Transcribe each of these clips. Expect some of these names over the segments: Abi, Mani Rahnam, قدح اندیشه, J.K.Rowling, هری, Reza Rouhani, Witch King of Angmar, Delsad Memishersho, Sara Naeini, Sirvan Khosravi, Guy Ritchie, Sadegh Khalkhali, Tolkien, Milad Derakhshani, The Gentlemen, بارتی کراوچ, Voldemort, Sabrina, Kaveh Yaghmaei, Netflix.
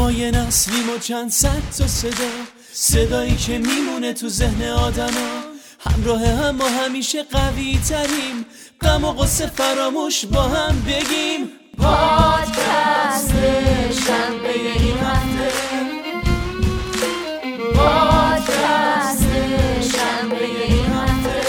ما یه نسلیم و چند صد تا صدا، صدایی که میمونه تو ذهن آدما، همراه هم و همیشه قوی تریم، غم و غصه فراموش با هم بگیم. پادکست شنبه این هفته، پادکست شنبه این هفته.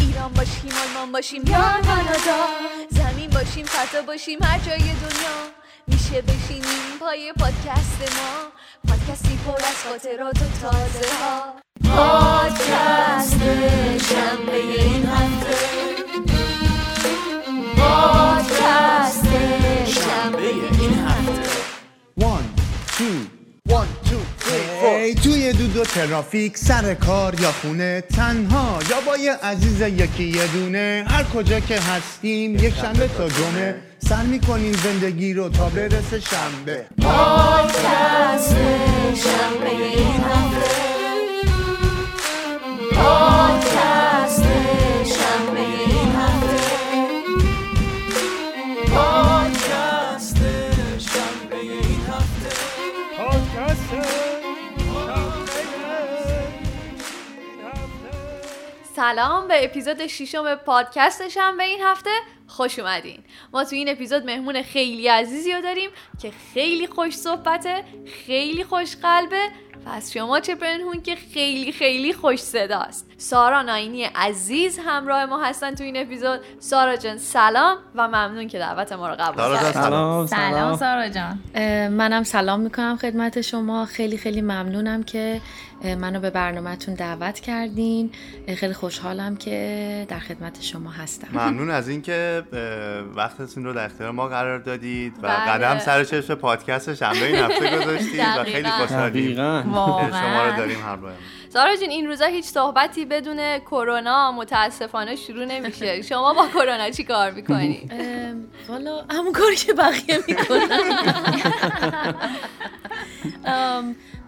ایران باشیم، آلمان باشیم یا کانادا، زمین باشیم، فضا باشیم، هر جای دنیا میشه بشینیم پای پادکست ما. پادکستی پر از خاطرات و تازه ها، پادکست شنبه این هفته، پادکست شنبه این هفته. 1 2 1 2 3 4. توی دود و ترافیک، سر کار یا خونه، تنها یا با یه عزیز، یکی یه دونه، هر کجا که هستیم یک شنبه تا جمعه سر میکنیم زندگی رو تا برسه شنبه. پادکست شنبه این هفته، پادکست شنبه این هفته، پادکست شنبه این هفته، پادکست شنبه. سلام به اپیزود 6م پادکست شنبه این هفته، خوش اومدین. ما تو این اپیزود مهمون خیلی عزیزی رو داریم که خیلی خوش صحبته، خیلی خوش قلبه و از شما چه پنهون که خیلی خیلی خوش صداست. سارا ناینی عزیز همراه ما هستن تو این اپیزود. سارا جان سلام و ممنون که دعوت ما رو قبول کردید. سلام سارا جان. منم سلام میکنم خدمت شما. خیلی خیلی ممنونم که منو به برنامه‌تون دعوت کردین. خیلی خوشحالم که در خدمت شما هستم. ممنون از اینکه وقتتون رو در اختیار ما قرار دادید و قدم سر چشم پادکست شنبه این هفته گذاشتید و خیلی خوشحالیم شما رو داریم همراهمون. سارا جون این روزا هیچ صحبتی بدون کرونا متاسفانه شروع نمیشه. شما با کرونا چی کار میکنی؟ والا همون کاری که بقیه میکنن.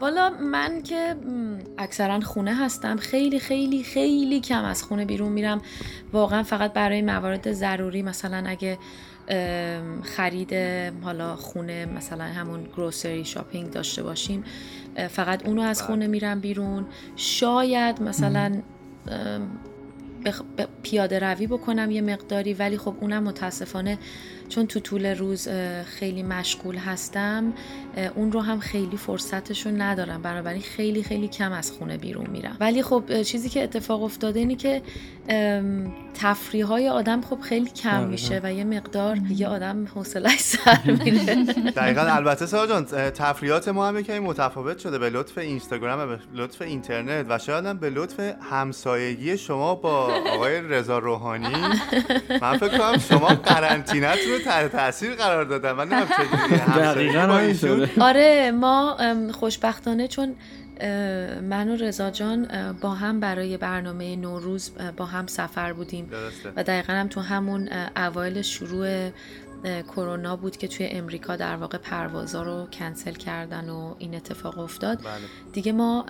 والا من که اکثرا خونه هستم، خیلی خیلی خیلی کم از خونه بیرون میرم، واقعا فقط برای موارد ضروری، مثلا اگه خرید حالا خونه، مثلا همون گروسری شاپینگ داشته باشیم، فقط اونو از خونه میرم بیرون. شاید مثلا پیاده روی بکنم یه مقداری، ولی خب اونم متاسفانه چون تو طول روز خیلی مشغول هستم اون رو هم خیلی فرصتشو ندارم، بنابراین خیلی خیلی کم از خونه بیرون میرم. ولی خب چیزی که اتفاق افتاده اینه که تفریح های آدم خب خیلی کم میشه و یه مقدار دیگه آدم حوصله‌اش سر میره. دقیقاً. البته سارا جان تفریحات ما هم یکم متفاوت شده به لطف اینستاگرام و به لطف اینترنت و شاید هم به لطف همسایگی شما با آقای رضا روحانی. من فکر کنم شما قرنطینه تحت تاثیر قرار دادن. من هم چجوری همسایگی با آره، ما خوشبختانه چون من و رضا جان با هم برای برنامه نوروز با هم سفر بودیم و دقیقاً هم تو همون اوایل شروع کرونا بود که توی امریکا در واقع پروازا رو کنسل کردن و این اتفاق افتاد. بله. دیگه ما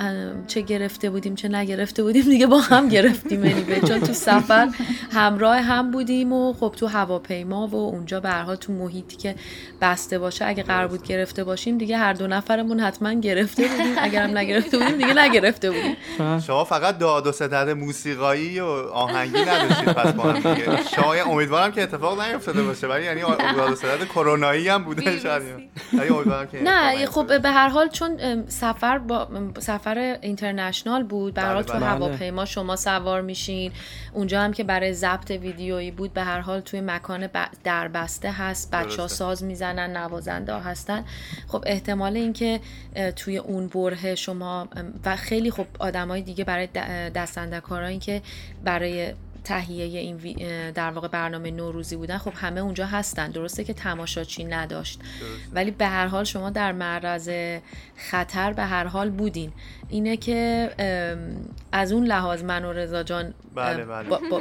چه گرفته بودیم چه نگرفته بودیم دیگه با هم گرفتیم، یعنی چون تو سفر همراه هم بودیم و خب تو هواپیما و اونجا به هر حال تو محیطی که بسته باشه، اگه قرار بود گرفته باشیم دیگه هر دو نفرمون حتما گرفته بودیم، اگرم نگرفته بودیم دیگه نگرفته بودیم. شما فقط داد و ستد موسیقایی و آهنگی نداشتید پس با هم دیگه. شاید امیدوارم که اتفاق نیفتاده باشه، ولی یعنی اول سرعت کرونایی هم بوده شاید. نه خب به هر حال چون سفر با سفر اینترنشنال بود، برای تو هواپیما شما سوار میشین، اونجا هم که برای ضبط ویدیویی بود، به هر حال توی مکان دربسته هست، بچه‌ها ساز میزنن، نوازنده‌ها هستن. خب احتمال اینکه توی اون بره شما و خیلی خب آدمای دیگه برای دستندکارایی که برای تهیه این در واقع برنامه نوروزی بودن، خب همه اونجا هستن. درسته که تماشاچی نداشت، ولی به هر حال شما در معرض خطر به هر حال بودین. اینه که از اون لحاظ من و رضا جان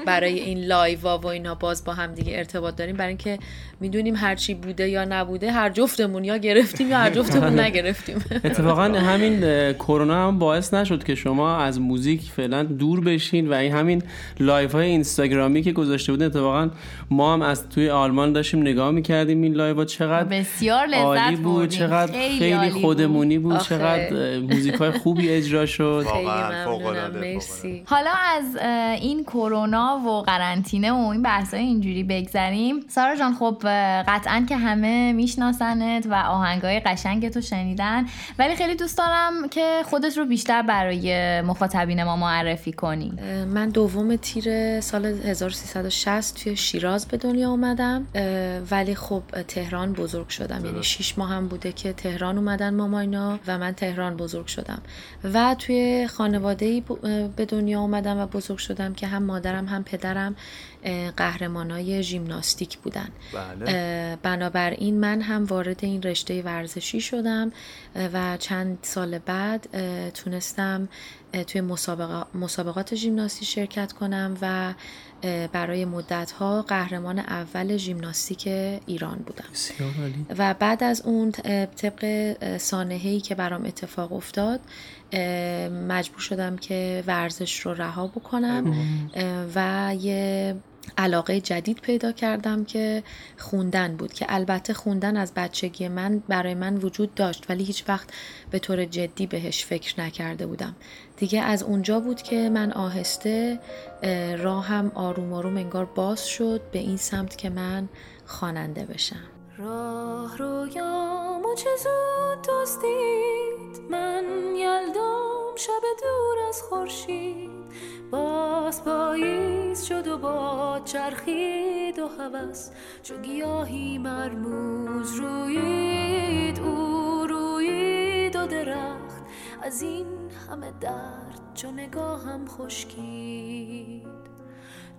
برای این لایوا و اینا باز با هم دیگه ارتباط داریم، برای اینکه میدونیم هر چی بوده یا نبوده هر جفتمون یا گرفتیم یا هر جفتمون نگرفتیم. اتفاقا همین کرونا هم باعث نشد که شما از موزیک فعلا دور بشین و همین لایوهای اینستاگرامی که گذاشته بودن، اتفاقا ما هم از توی آلمان داشتیم نگاه می‌کردیم این لایو و چقدر بسیار لذت بود، چقدر خیلی خودمونی بود، چقدر موزیکای خوبی اجرا شد. واقعا فوق العاده. مرسی. حالا از این کرونا و قرنطینه و این بحث‌های اینجوری بگذریم. سارا جان خب قطعاً که همه میشناسنت و آهنگای قشنگ تو شنیدن، ولی خیلی دوست دارم که خودت رو بیشتر برای مخاطبین ما معرفی کنی. من 2 تیر سال 1360 توی شیراز به دنیا اومدم، ولی خب تهران بزرگ شدم. یعنی 6 ماه هم بوده که تهران اومدن ماما اینا و من تهران بزرگ شدم و توی خانواده‌ای به دنیا اومدم و بزرگ شدم که هم مادرم هم پدرم قهرمانای ژیمناستیک بودن. بله. بنابراین من هم وارد این رشته ورزشی شدم و چند سال بعد تونستم توی مسابقات ژیمناستیک شرکت کنم و برای مدت‌ها قهرمان اول ژیمناستیک ایران بودم. و بعد از اون طبق سانحه‌ای که برام اتفاق افتاد مجبور شدم که ورزش رو رها بکنم و یه علاقه جدید پیدا کردم که خوندن بود، که البته خوندن از بچگی من برای من وجود داشت ولی هیچ وقت به طور جدی بهش فکر نکرده بودم. دیگه از اونجا بود که من آهسته راهم آروم آروم انگار باز شد به این سمت که من خواننده بشم. راه رویام و چه زود دستید، من یلدام شب دور از خورشید، باز پاییز شد و باد چرخید و هوس چو گیاهی مرموز رویید، او رویید و درخت از این همه درد چو نگاهم خشکید.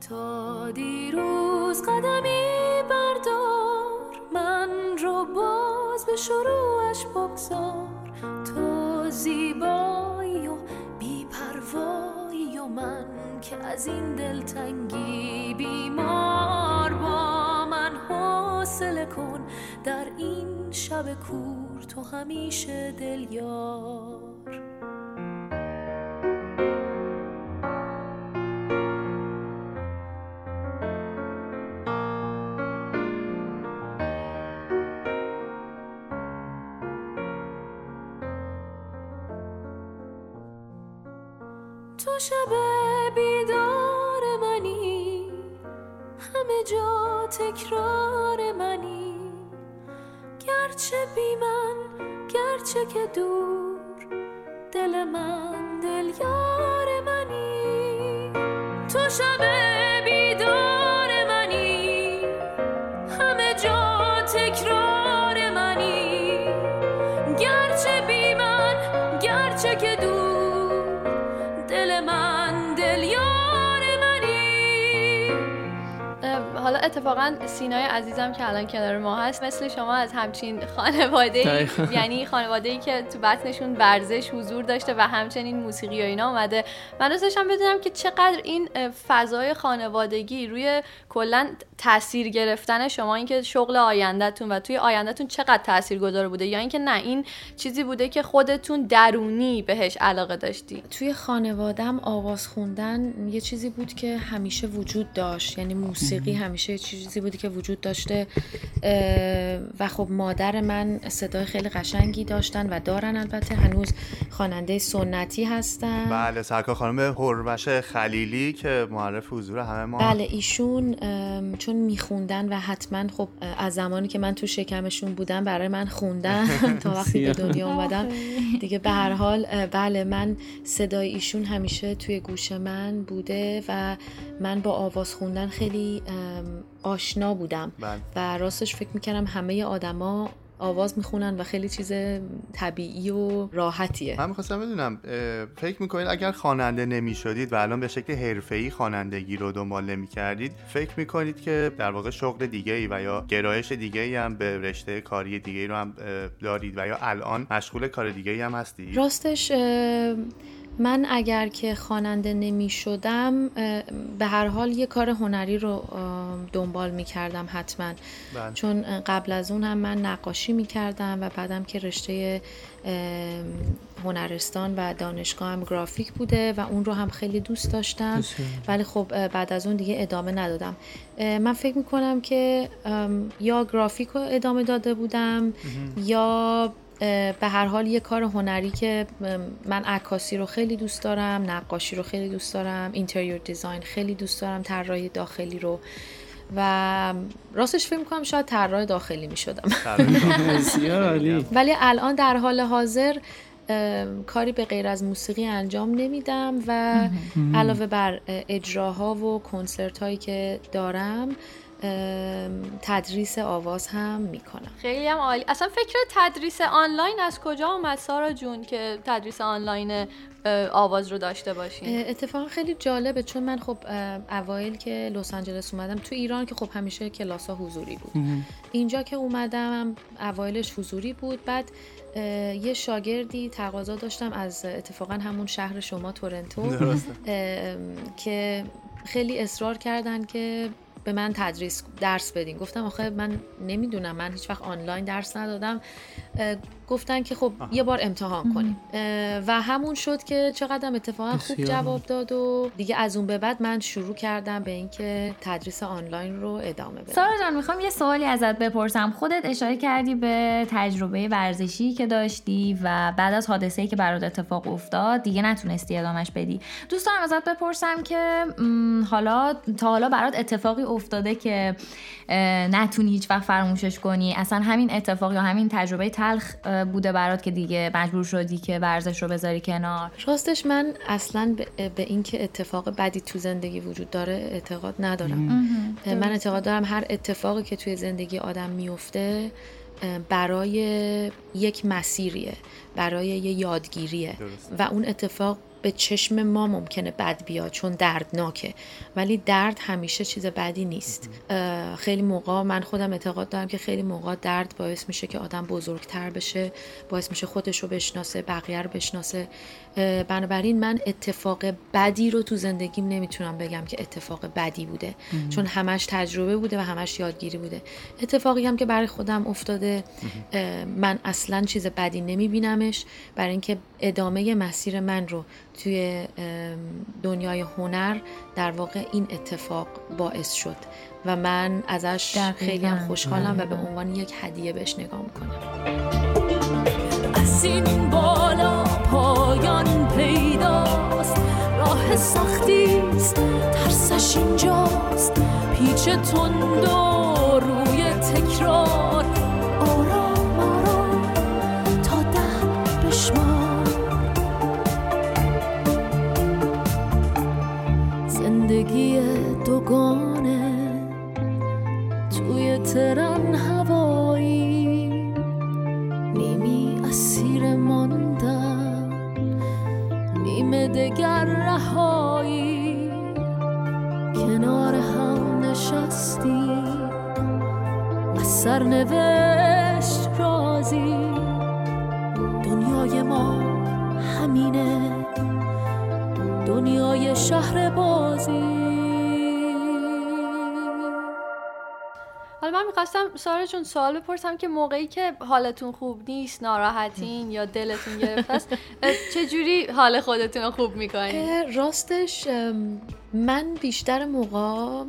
تا دیروز قدمی بردار، من رو باز به شروعش بگذار، تو زیبایی و بی‌پروایی و من که از این دلتنگی بیمار، با من حوصله کن در این شب کور تو همیشه دلیار. تو شب بیدار منی، همه جا تکرار منی، گرچه بی من گرچه که دور، دل من دل یار منی. تو شب بیدار منی، همه جا تکرار منی، گرچه بی من گرچه که دور، حالا اتفاقا سینای عزیزم که الان کنار ما هست مثل شما از همچین خانواده‌ای یعنی خانواده‌ای که تو بطنشون ورزش حضور داشته و همچنین موسیقی و اینا اومده. من دوست داشتم بدونم که چقدر این فضای خانوادگی روی کلا تاثیر گرفتن شما، اینکه شغل آینده‌تون و توی آینده‌تون چقدر تاثیرگذار بوده، یا اینکه نه این چیزی بوده که خودتون درونی بهش علاقه داشتی. توی خانواده‌ام آواز خوندن یه چیزی بود که همیشه وجود داشت، یعنی موسیقی همیشه چیزی بودی که وجود داشته و خب مادر من صدای خیلی قشنگی داشتن و دارن، البته هنوز خواننده سنتی هستن. بله، سرکار خانم رزا خلیلی که معرف حضور همه ما. بله، ایشون چون میخوندن و حتما خب از زمانی که من تو شکمشون بودم برای من خوندن تا وقتی به دنیا اومدم دیگه به هر حال. بله، من صدای ایشون همیشه توی گوش من بوده و من با آواز خوندن خیلی آشنا بودم و راستش فکر می‌کردم همه آدما آواز میخونن و خیلی چیز طبیعی و راحتیه. من می‌خواستم بدونم فکر می‌کنید اگر خواننده نمی‌شدید و الان به شکل حرفه‌ای خوانندگی رو دنبال نمی‌کردید، فکر می‌کنید که در واقع شغل دیگه‌ای و یا گرایش دیگه‌ای هم به رشته کاری دیگه‌ای رو هم دارید و یا الان مشغول کار دیگه‌ای هم هستید؟ راستش من اگر که خواننده نمی شدم به هر حال یه کار هنری رو دنبال می کردم حتما بند. چون قبل از اون هم من نقاشی می کردم و بعدم که رشته هنرستان و دانشگاه هم گرافیک بوده و اون رو هم خیلی دوست داشتم، ولی خب بعد از اون دیگه ادامه ندادم. من فکر می کنم که یا گرافیک رو ادامه داده بودم یا به هر حال یه کار هنری که من عکاسی رو خیلی دوست دارم، نقاشی رو خیلی دوست دارم، اینتریور دیزاین خیلی دوست دارم، طراحی داخلی رو، و راستش فکر می‌کنم شاید طراح داخلی می‌شدم. ولی الان در حال حاضر کاری به غیر از موسیقی انجام نمیدم و علاوه بر اجراها و کنسرت هایی که دارم تدریس آواز هم میکنم. خیلی هم عالی. اصلا فکر تدریس آنلاین از کجا اومد سارا جون که تدریس آنلاین آواز رو داشته باشین؟ اتفاقا خیلی جالبه، چون من خب اوایل که لس آنجلس اومدم تو ایران که خب همیشه کلاس‌ها حضوری بود، اینجا که اومدم اوایلش حضوری بود، بعد یه شاگردی تقاضا داشتم از اتفاقا همون شهر شما تورنتو که خیلی اصرار کردن که به من تدریس درس بدین. گفتم آخه من نمیدونم، من هیچ وقت آنلاین درس ندادم. گفتن که خب یه بار امتحان کنیم و همون شد که چقدرم اتفاقا خوب جواب داد و دیگه از اون به بعد من شروع کردم به اینکه تدریس آنلاین رو ادامه بدم. سارا جان میخوام یه سوالی ازت بپرسم. خودت اشاره کردی به تجربه ورزشی که داشتی و بعد از حادثه‌ای که برات اتفاق افتاد دیگه نتونستی ادامهش بدی. دوست دارم ازت بپرسم که تا حالا برات اتفاقی افتاده که نتونی هیچ وقت فراموشش کنی؟ اصلا همین اتفاق یا همین تجربه تلخ بوده برات که دیگه مجبور شدی که ورزش رو بذاری کنار؟ راستش من اصلا به این که اتفاق بدی تو زندگی وجود داره اعتقاد ندارم. من اعتقاد دارم هر اتفاقی که توی زندگی آدم میفته برای یک مسیریه، برای یه یادگیریه. درست. و اون اتفاق به چشم ما ممکنه بد بیاد چون دردناکه، ولی درد همیشه چیز بدی نیست. خیلی موقع من خودم اعتقاد دارم که خیلی موقع درد باعث میشه که آدم بزرگتر بشه، باعث میشه خودش رو بشناسه، بقیه رو بشناسه. بنابراین من اتفاق بدی رو تو زندگیم نمیتونم بگم که اتفاق بدی بوده، چون همش تجربه بوده و همش یادگیری بوده. اتفاقی هم که برای خودم افتاده من اصلا چیز بدی نمیبینمش، برای اینکه ادامه مسیر من رو توی دنیای هنر در واقع این اتفاق باعث شد و من ازش خیلی هم خوشحالم و به عنوان یک هدیه بهش نگاه میکنم. از این بالا پایان پیداست، راه سختیست، ترسش اینجاست، پیچ تند و روی تکرار، آرام آرام تا ده بشمار. زندگی دوگانه توی ترن هوایی، نیمی اسیر ماندن، نیمه دگر رهایی، کنار هم نشستی از سرنوشت رازی. دنیای ما همینه، دنیای شهر بازی. حالا من می‌خواستم سارا جون سوال بپرسم که موقعی که حالتون خوب نیست، ناراحتین یا دلتون گرفته است، چجوری حال خودتون رو خوب می‌کنین؟ راستش من بیشتر موقع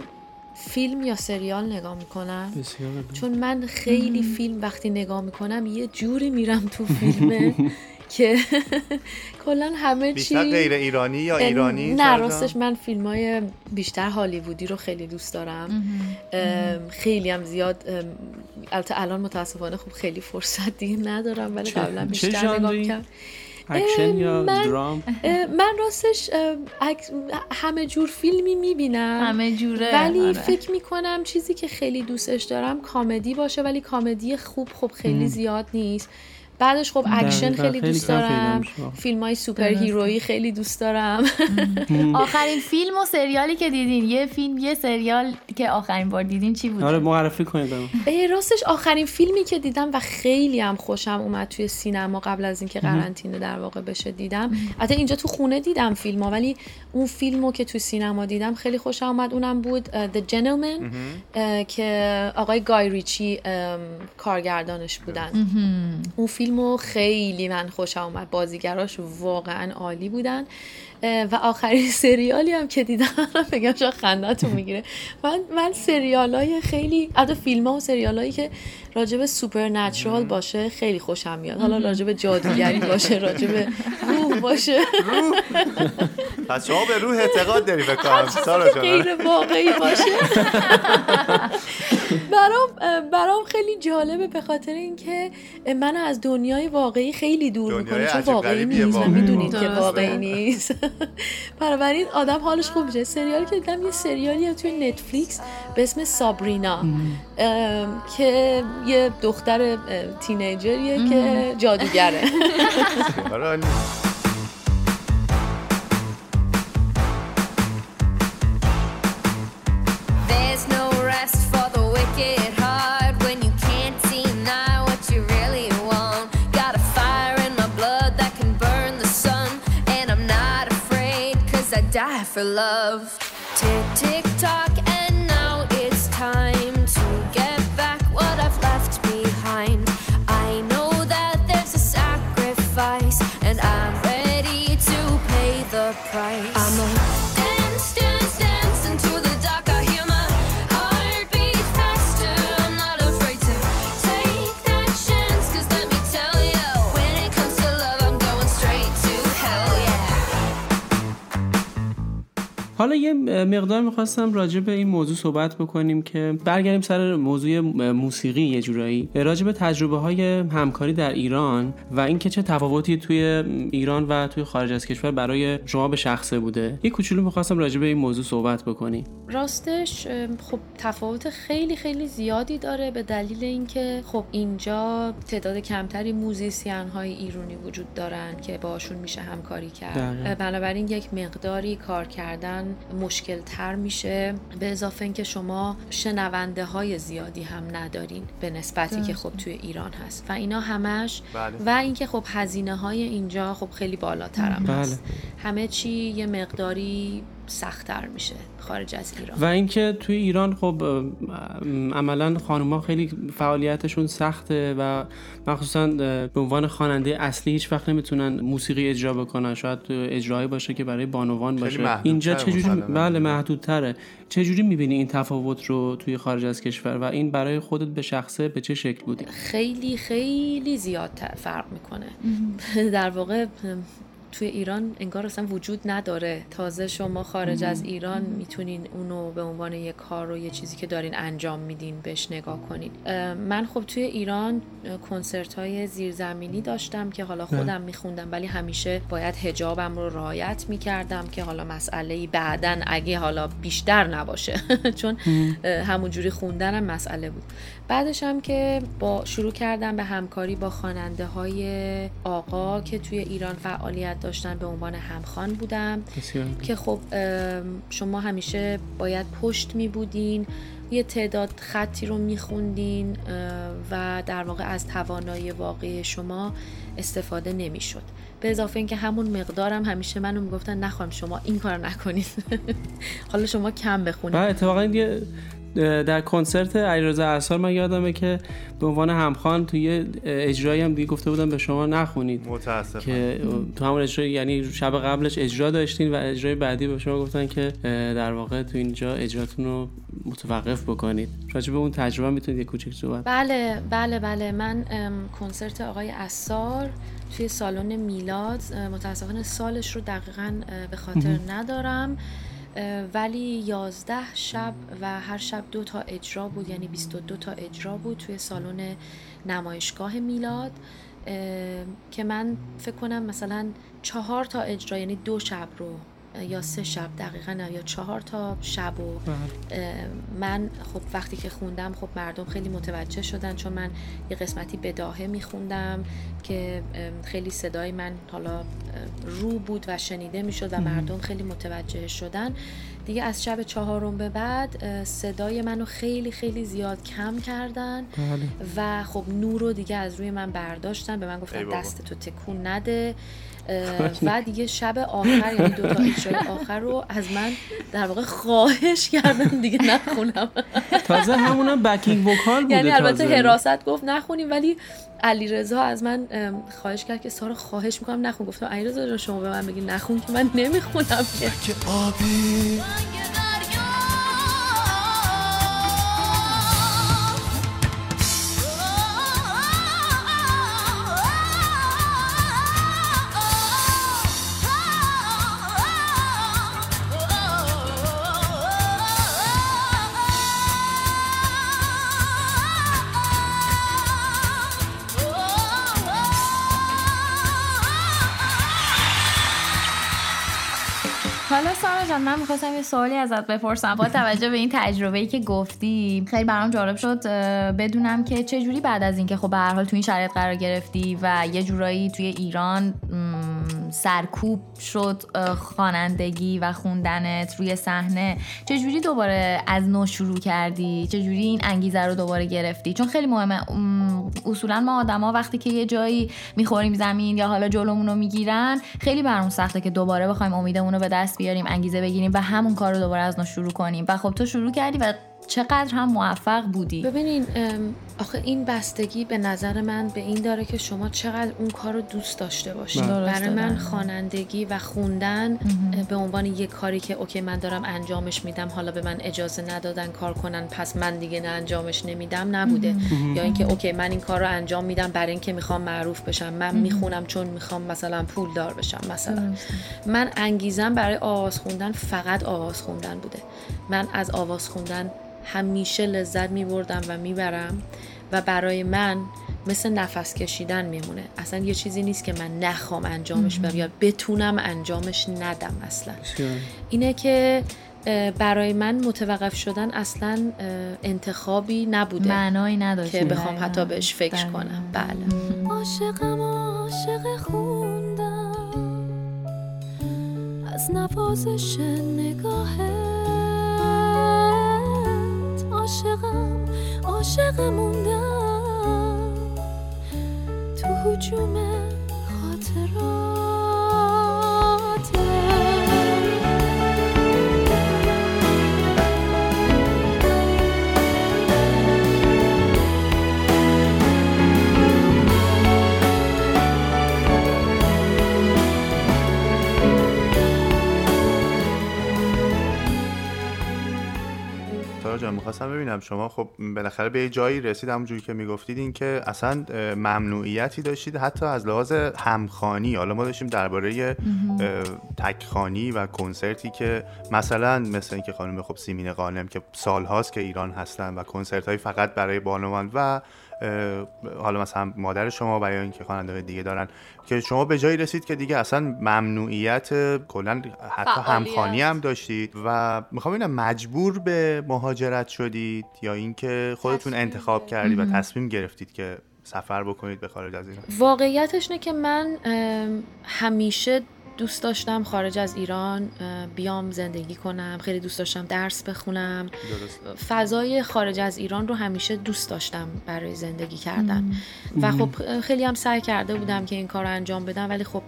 فیلم یا سریال نگاه میکنم، چون من خیلی فیلم وقتی نگاه میکنم یه جوری میرم تو فیلمه که کلا همه چی بیشتر غیر ایرانی یا ایرانی. نه راستش من فیلمای بیشتر هالیوودی رو خیلی دوست دارم، خیلی هم زیاد. البته الان متاسفانه خب خیلی فرصت دیگه ندارم، ولی قبلا بیشتر نگاه میکردم. اکشن یا درام؟ من راستش همه جور فیلمی میبینم، همه جوره، ولی آره. فکر میکنم چیزی که خیلی دوستش دارم کامدی باشه، ولی کامدی خوب خیلی زیاد نیست. بعدش خب اکشن خیلی دوست دارم، فیلم‌های سوپر هیرویی خیلی دوست دارم. آخرین فیلم و سریالی که دیدین، یه فیلم یه سریال که آخرین بار دیدین چی بود؟ آره معرفی کنید برام. راستش آخرین فیلمی که دیدم و خیلی هم خوشم اومد توی سینما قبل از اینکه قرنطینه در واقع بشه دیدم. حتی اینجا تو خونه دیدم فیلمو، ولی اون فیلمو که تو سینما دیدم خیلی خوشم اومد. اونم بود The Gentlemen که آقای گای ریچی کارگردانش بودن. اون فیلمو خیلی من خوشم اومد، بازیگراش واقعا عالی بودن. و آخرین سریالی هم که دیدم بگم شو خنده‌تون میگیره، من سریالای خیلی حتی فیلم‌ها و سریالایی که راجب سوپرنچرال باشه خیلی خوشم میاد، حالا راجب جادوگری باشه، راجب روح باشه. پس شما به روح اعتقاد داری به کارم سارا جان؟ غیر واقعی باشه برام خیلی جالبه، به خاطر اینکه من از دنیای واقعی خیلی دور میکنم، چون واقعی نیست، میدونید که واقعی نیست. بنابراین آدم حالش خوب میشه. سریال که دیدم یه سریالیه توی نتفلیکس به اسم سابرینا که یه دختر تینیجریه که جادوگره. For love, tick tick tock, and now it's time to get back what I've left behind. I know that there's a sacrifice, and I'm ready to pay the price. I'm a dance, dance, dance into the dark. I hear my heart beat faster. I'm not afraid to take that chance, 'cause let me tell you, when it comes to love, I'm going straight to hell, yeah. حالا یه مقدار می‌خواستم راجع به این موضوع صحبت بکنیم که برگردیم سر موضوع موسیقی، یه جورایی راجع به تجربه‌های همکاری در ایران و اینکه چه تفاوتی توی ایران و توی خارج از کشور برای شما به شخصه بوده. یه کوچولو می‌خواستم راجع به این موضوع صحبت بکنیم. راستش خب تفاوت خیلی خیلی زیادی داره، به دلیل اینکه خب اینجا تعداد کمتری موزیسین‌های ایرانی وجود دارن که باشون میشه همکاری کرد، بنابراین یک مقداری کار کردن مشکل تر میشه، به اضافه اینکه شما شنونده های زیادی هم ندارین به نسبتی که خب توی ایران هست و اینا همش بله. و اینکه خب هزینه های اینجا خب خیلی بالاتر هم هست، همه چی یه مقداری سخت‌تر میشه خارج از ایران. و اینکه توی ایران خب عملاً خانوما خیلی فعالیتشون سخته و مخصوصاً به عنوان خواننده اصلی هیچ وقت نمیتونن موسیقی اجرا بکنن، شاید اجرایی باشه که برای بانوان باشه. اینجا چجوری بله محدودتره. چجوری می‌بینی این تفاوت رو توی خارج از کشور و این برای خودت به شخصه به چه شکل بوده؟ خیلی خیلی زیاد فرق میکنه. در واقع توی ایران انگار اصلا وجود نداره، تازه شما خارج از ایران میتونین اونو به عنوان یه کار و یه چیزی که دارین انجام میدین بهش نگاه کنین. من خب توی ایران کنسرت‌های زیرزمینی داشتم که حالا خودم میخوندم، ولی همیشه باید حجابم رو رعایت میکردم که حالا مسئله‌ای بعدن اگه حالا بیشتر نباشه چون همونجوری خوندنم مسئله بود. بعدش هم که شروع کردم به همکاری با خواننده‌های آقا که توی ایران فعالیت داشتن، به عنوان همخوان بودم که خب شما همیشه باید پشت می بودین، یه تعداد خطی رو می خوندین و در واقع از توانایی واقعی شما استفاده نمی شد، به اضافه اینکه همون مقدارم همیشه منو می گفتن نخواهم شما این کار نکنید حالا شما کم بخونید. اتفاقا دیگه در کنسرت علیرضا اثار من یادمه که به عنوان همخوان توی اجرایی هم دیگه گفته بودم به شما نخونید، متاسفم که تو همون اجرا، یعنی شب قبلش اجرا داشتین و اجرای بعدی به شما گفتن که در واقع تو اینجا اجراتون رو متوقف بکنید. راجع به اون تجربه میتونید یه کوچیک صحبت؟ بله بله بله، من کنسرت آقای اثار توی سالن میلاد، متاسفانه سالش رو دقیقاً به خاطر ندارم، ولی 11 شب و هر شب 2 تا اجرا بود، یعنی 22 تا اجرا بود توی سالن نمایشگاه میلاد که من فکر کنم مثلا 4 تا اجرا یعنی 2 شب رو یا 3 شب دقیقاً یا 4 تا شب و من خب وقتی که خوندم خب مردم خیلی متوجه شدن، چون من یه قسمتی بداهه میخوندم که خیلی صدای من حالا رو بود و شنیده میشد و مردم خیلی متوجه شدن. دیگه از شب 4 به بعد صدای منو خیلی خیلی زیاد کم کردن و خب نور رو دیگه از روی من برداشتن، به من گفتن دستتو تکون نده و دیگه شب آخر یعنی 2 تا اجرای آخر رو از من در واقع خواهش کردن دیگه نخونم. تازه همونا بکینگ وکال بوده، یعنی البته حراست گفت نخونیم، ولی علیرضا از من خواهش کرد که سارا خواهش میکنم نخون. گفتم علیرضا جان شما به من بگی نخون که من نمیخونم که آبی من می‌خواستم یه سوالی ازت بپرسم با توجه به این تجربه‌ای که گفتی. خیلی برام جالب شد بدونم که چه جوری بعد از اینکه خب به هر حال تو این شرایط قرار گرفتی و یه جورایی توی ایران سرکوب شد خوانندگی و خوندنت روی صحنه، چه جوری دوباره از نو شروع کردی؟ چه جوری این انگیزه رو دوباره گرفتی؟ چون خیلی مهمه، اصولا ما آدما وقتی که یه جایی می‌خوریم زمین یا حالا جلومون رو می‌گیرن خیلی برام سخته که دوباره بخوایم امیدمون رو به دست بیاریم، انگیزه بگیریم و همون کار رو دوباره از نو شروع کنیم. و خب تو شروع کردی و چقدر هم موفق بودی. ببینین آخه این بستگی به نظر من به این داره که شما چقدر اون کار رو دوست داشته باشید. برای من خوانندگی و خوندن به عنوان یه کاری که اوکی من دارم انجامش میدم، حالا به من اجازه ندادن کار کنن پس من دیگه نه انجامش نمیدم نبوده. یا اینکه اوکی من این کار رو انجام میدم برای اینکه میخوام معروف بشم، من میخونم چون میخوام مثلا پولدار بشم. مثلا من انگیزم برای آواز خوندن فقط آواز خوندن بوده. من از آواز خوندن همیشه لذت میبردم و میبرم و برای من مثل نفس کشیدن میمونه. اصلا یه چیزی نیست که من نخوام انجامش بدم یا بتونم انجامش ندم. اصلا اینه که برای من متوقف شدن اصلا انتخابی نبوده، معنایی نداشت که بخوام حتی بهش فکر کنم. بله عاشقم، عاشق خوندم، از نوازش نگاهت عاشقم، عاشق موندم تو هجوم خاطرات. جان می‌خواستم ببینم شما خب بالاخره به یه جایی رسید همونجوری که میگفتید، این که اصلا ممنوعیتی داشتید حتی از لحاظ همخوانی. حالا ما داشتیم درباره تکخوانی و کنسرتی که مثلا مثل اینکه خانم خب سیمین غانم که سال‌هاست که ایران هستن و کنسرت‌های فقط برای بانوان و حالا مثلا مادر شما و یا اینکه خواننده‌های دیگه دارن، که شما به جایی رسید که دیگه اصلا ممنوعیت کلا حتی همخوانی هم داشتید و میخوام ببینم مجبور به مهاجرت شدید یا اینکه خودتون انتخاب کردید و تصمیم گرفتید که سفر بکنید به خارج از ایران؟ واقعیتش اینه که من همیشه دوست داشتم خارج از ایران بیام زندگی کنم، خیلی دوست داشتم درس بخونم. فضای خارج از ایران رو همیشه دوست داشتم برای زندگی کردن و خب خیلی هم سعی کرده بودم که این کار رو انجام بدم، ولی خب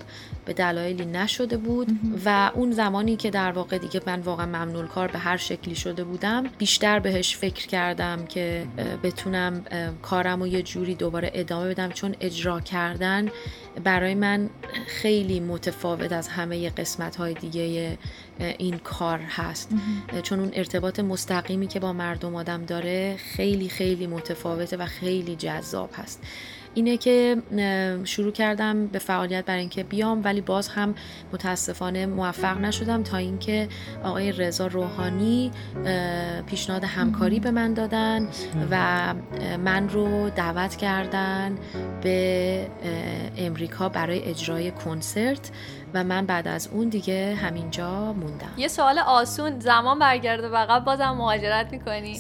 به دلایلی نشده بود و اون زمانی که در واقع دیگه من واقعا ممنول کار به هر شکلی شده بودم بیشتر بهش فکر کردم که بتونم کارم رو یه جوری دوباره ادامه بدم، چون اجرا کردن برای من خیلی متفاوت از همه قسمت‌های دیگه این کار هست. چون اون ارتباط مستقیمی که با مردم آدم داره خیلی خیلی متفاوته و خیلی جذاب هست. اینه که شروع کردم به فعالیت برای اینکه بیام، ولی باز هم متاسفانه موفق نشدم تا اینکه آقای رضا روحانی پیشنهاد همکاری به من دادن و من رو دعوت کردن به امریکا برای اجرای کنسرت و من بعد از اون دیگه همینجا موندم. یه سوال آسون، زمان برگرده بقیب بازم مهاجرت میکنی؟ 100%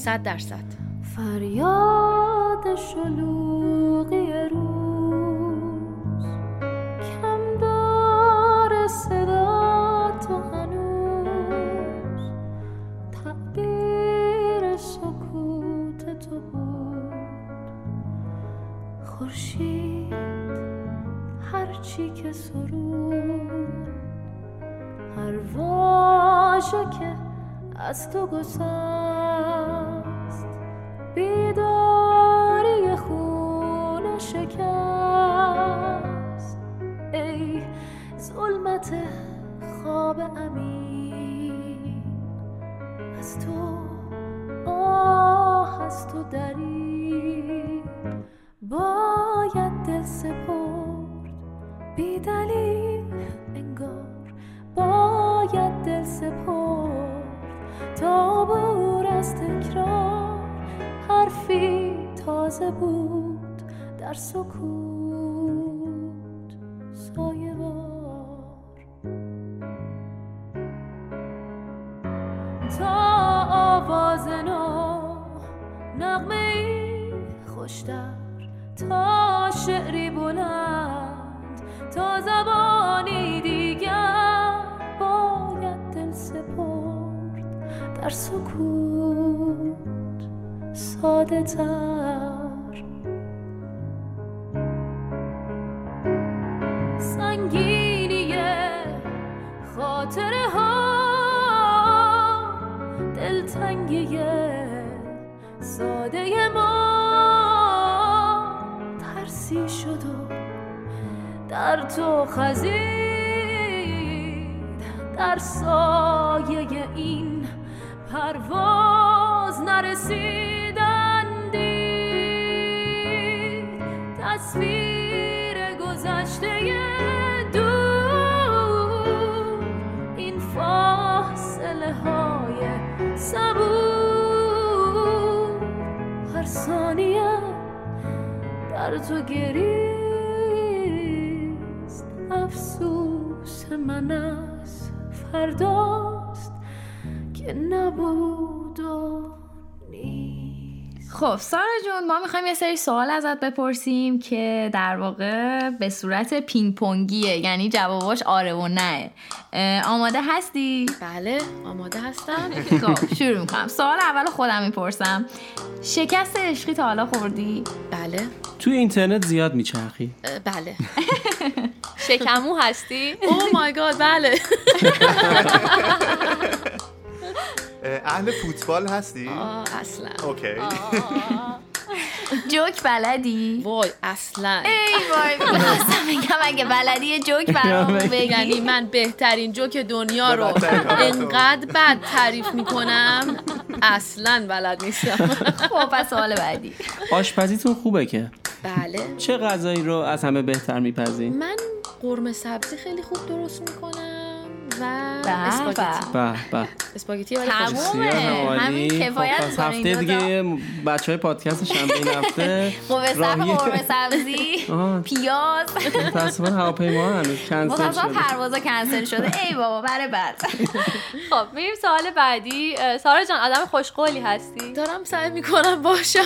فریاد شلوغی روز کم داره صدا تو هنوز تعبیر سکوت تو بود خورشید هرچی که سرود هر واژه که از تو گسست بیداری خون شکست ای ظلمت خواب امین از تو آه از تو داری باید دل سپرد بی دلیل انگار باید دل سپرد تا عبور از تکرار حرفی تازه بود در سکوت سایه وار تا آواز نو نغمه‌ای خوشتر تا شعری بلند تا زبانی دیگر باید دل سپرد در سکوت ساده تر سنگینی خاطره ها دلتنگی ساده ما سی شد و در تو خزید در سایه این پرواز نرسیدندی تصویر گذشته دور این فاصله های صبور هر ثانیه در تو گریست افسوس من از فرداست که نبود و نیست. خب سارا جون، ما میخوایم یه سری سوال ازت بپرسیم که در واقع به صورت پینگ پونگیه، یعنی جوابش آره و نه. آماده هستی؟ بله آماده هستم. خب شروع میکنم. سوال اول خودم میپرسم، شکست عشقی تا حالا خوردی؟ بله. تو اینترنت زیاد میچرخی؟ بله. شکمو هستی؟ او مای گاد بله. اهل فوتبال هستی؟ اصلا. اوکی. جوک بلدی؟ وای اصلا. ای وای راستم میگم اگه بلدی جوک برام بگی. یعنی من بهترین جوک دنیا رو انقدر بد تعریف میکنم اصلا بلد نیستم. خب پس سوال بعدی. آشپزیتون خوبه که؟ بله. چه غذایی رو از همه بهتر میپزی؟ من قرمه سبزی خیلی خوب درست میکنم و اسپاگتی. اسپاگتی ولی تمومه، همین کفایت می‌کنه. هفته دیگه بچهای پادکست شنبه این هفته قرمه سبزی، پیاز. متأسفانه هواپیما هنوز کنسل شده. پروازا کنسل شده. ای بابا بره بعد. خب میریم سوال بعدی. سارا جان آدم خوشقولی هستی؟ دارم سعی می‌کنم باشم.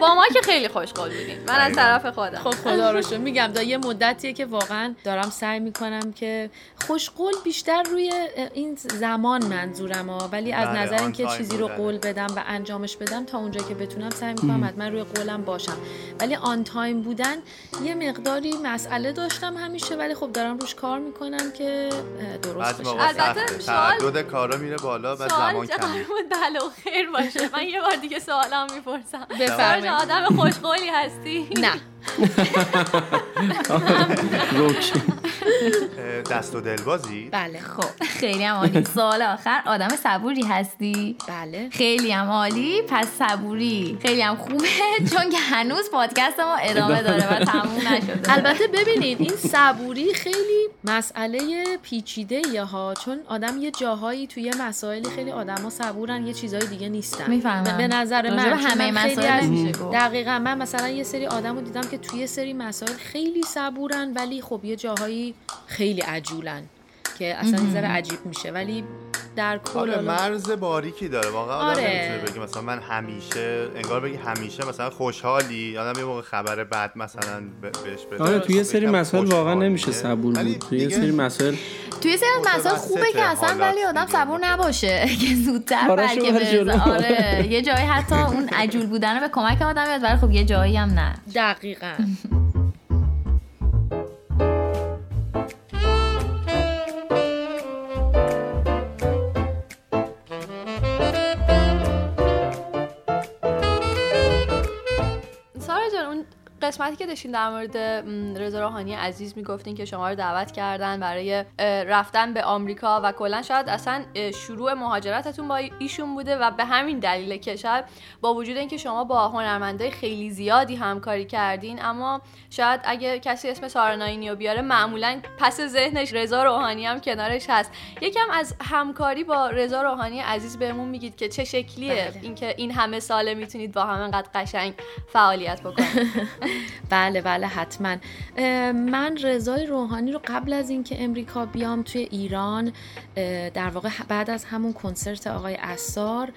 با ما که خیلی خوشقول بودین. من از طرف خودم. خب خدا رو شکر میگم تا یه مدتیه که واقعا دارم سعی می‌کنم که خوشقول بیشتر روی این زمان منظورم، ولی از نظر اینکه چیزی رو قول بدم و انجامش بدم تا اونجا که بتونم سعی می‌کنم حتما روی قولم باشم، ولی آن تایم بودن یه مقداری مسئله داشتم همیشه، ولی خب دارم روش کار میکنم که درست بشه. البته تعدد کارا میره بالا و زمان کم. بله خیر باشه. من یه بار دیگه سوالام میپرسم. بفرمایید. آدم خوشقولی هستی؟ نه. دست و دلبازی؟ بله. خب خیلی هم عالی. سوال آخر، آدم صبوری هستی؟ بله. خیلی هم عالی، پس صبوری خیلی هم خوبه، چون که هنوز پادکست ما ادامه داره و تموم نشده. البته ببینید این صبوری خیلی مسئله پیچیده‌ایه ها، چون آدم یه جاهایی توی مسائلی خیلی آدما صبورن، یه چیزای دیگه نیستن. میفهمم. به نظر من همه مسائل میشه گفت. دقیقاً. من مثلا یه سری آدمو دیدم که توی سری مسائل خیلی صبورن، ولی خب یه جاهایی خیلی عجولن که اصلا یه ذره عجیب میشه، ولی در کل آره مرز باریکی داره واقعا. آدم نمیتونه بگه مثلا من همیشه، انگار بگی همیشه مثلا خوشحالی، آدم یه موقع خبر بد مثلا بهش بده. آره توی یه سری مسائل واقعا نمیشه صبور بود. توی یه سری مسائل خوبه که اصلا، ولی آدم صبور نباشه که زودتر بلکه بزنه. آره یه جایی حتی اون عجول بودن به کمک آدم میاد، ولی خب یه جایی هم نه. دقیقاً. قسمتی که داشتین در مورد رضا روحانی عزیز میگفتین که شما رو دعوت کردن برای رفتن به آمریکا و کلا شاید اصلا شروع مهاجرتتون با ایشون بوده و به همین دلیله که شاید با وجود اینکه شما با هنرمندای خیلی زیادی همکاری کردین، اما شاید اگه کسی اسم سارا ناینی رو بیاره معمولا پس ذهنش رضا روحانی هم کنارش هست. یکم از همکاری با رضا روحانی عزیز بهمون میگید که چه شکلیه اینکه این همه ساله میتونید با هم انقدر قشنگ فعالیت بکنید؟ بله بله حتما. من رضای روحانی رو قبل از این که امریکا بیام توی ایران، در واقع بعد از همون کنسرت آقای اثار،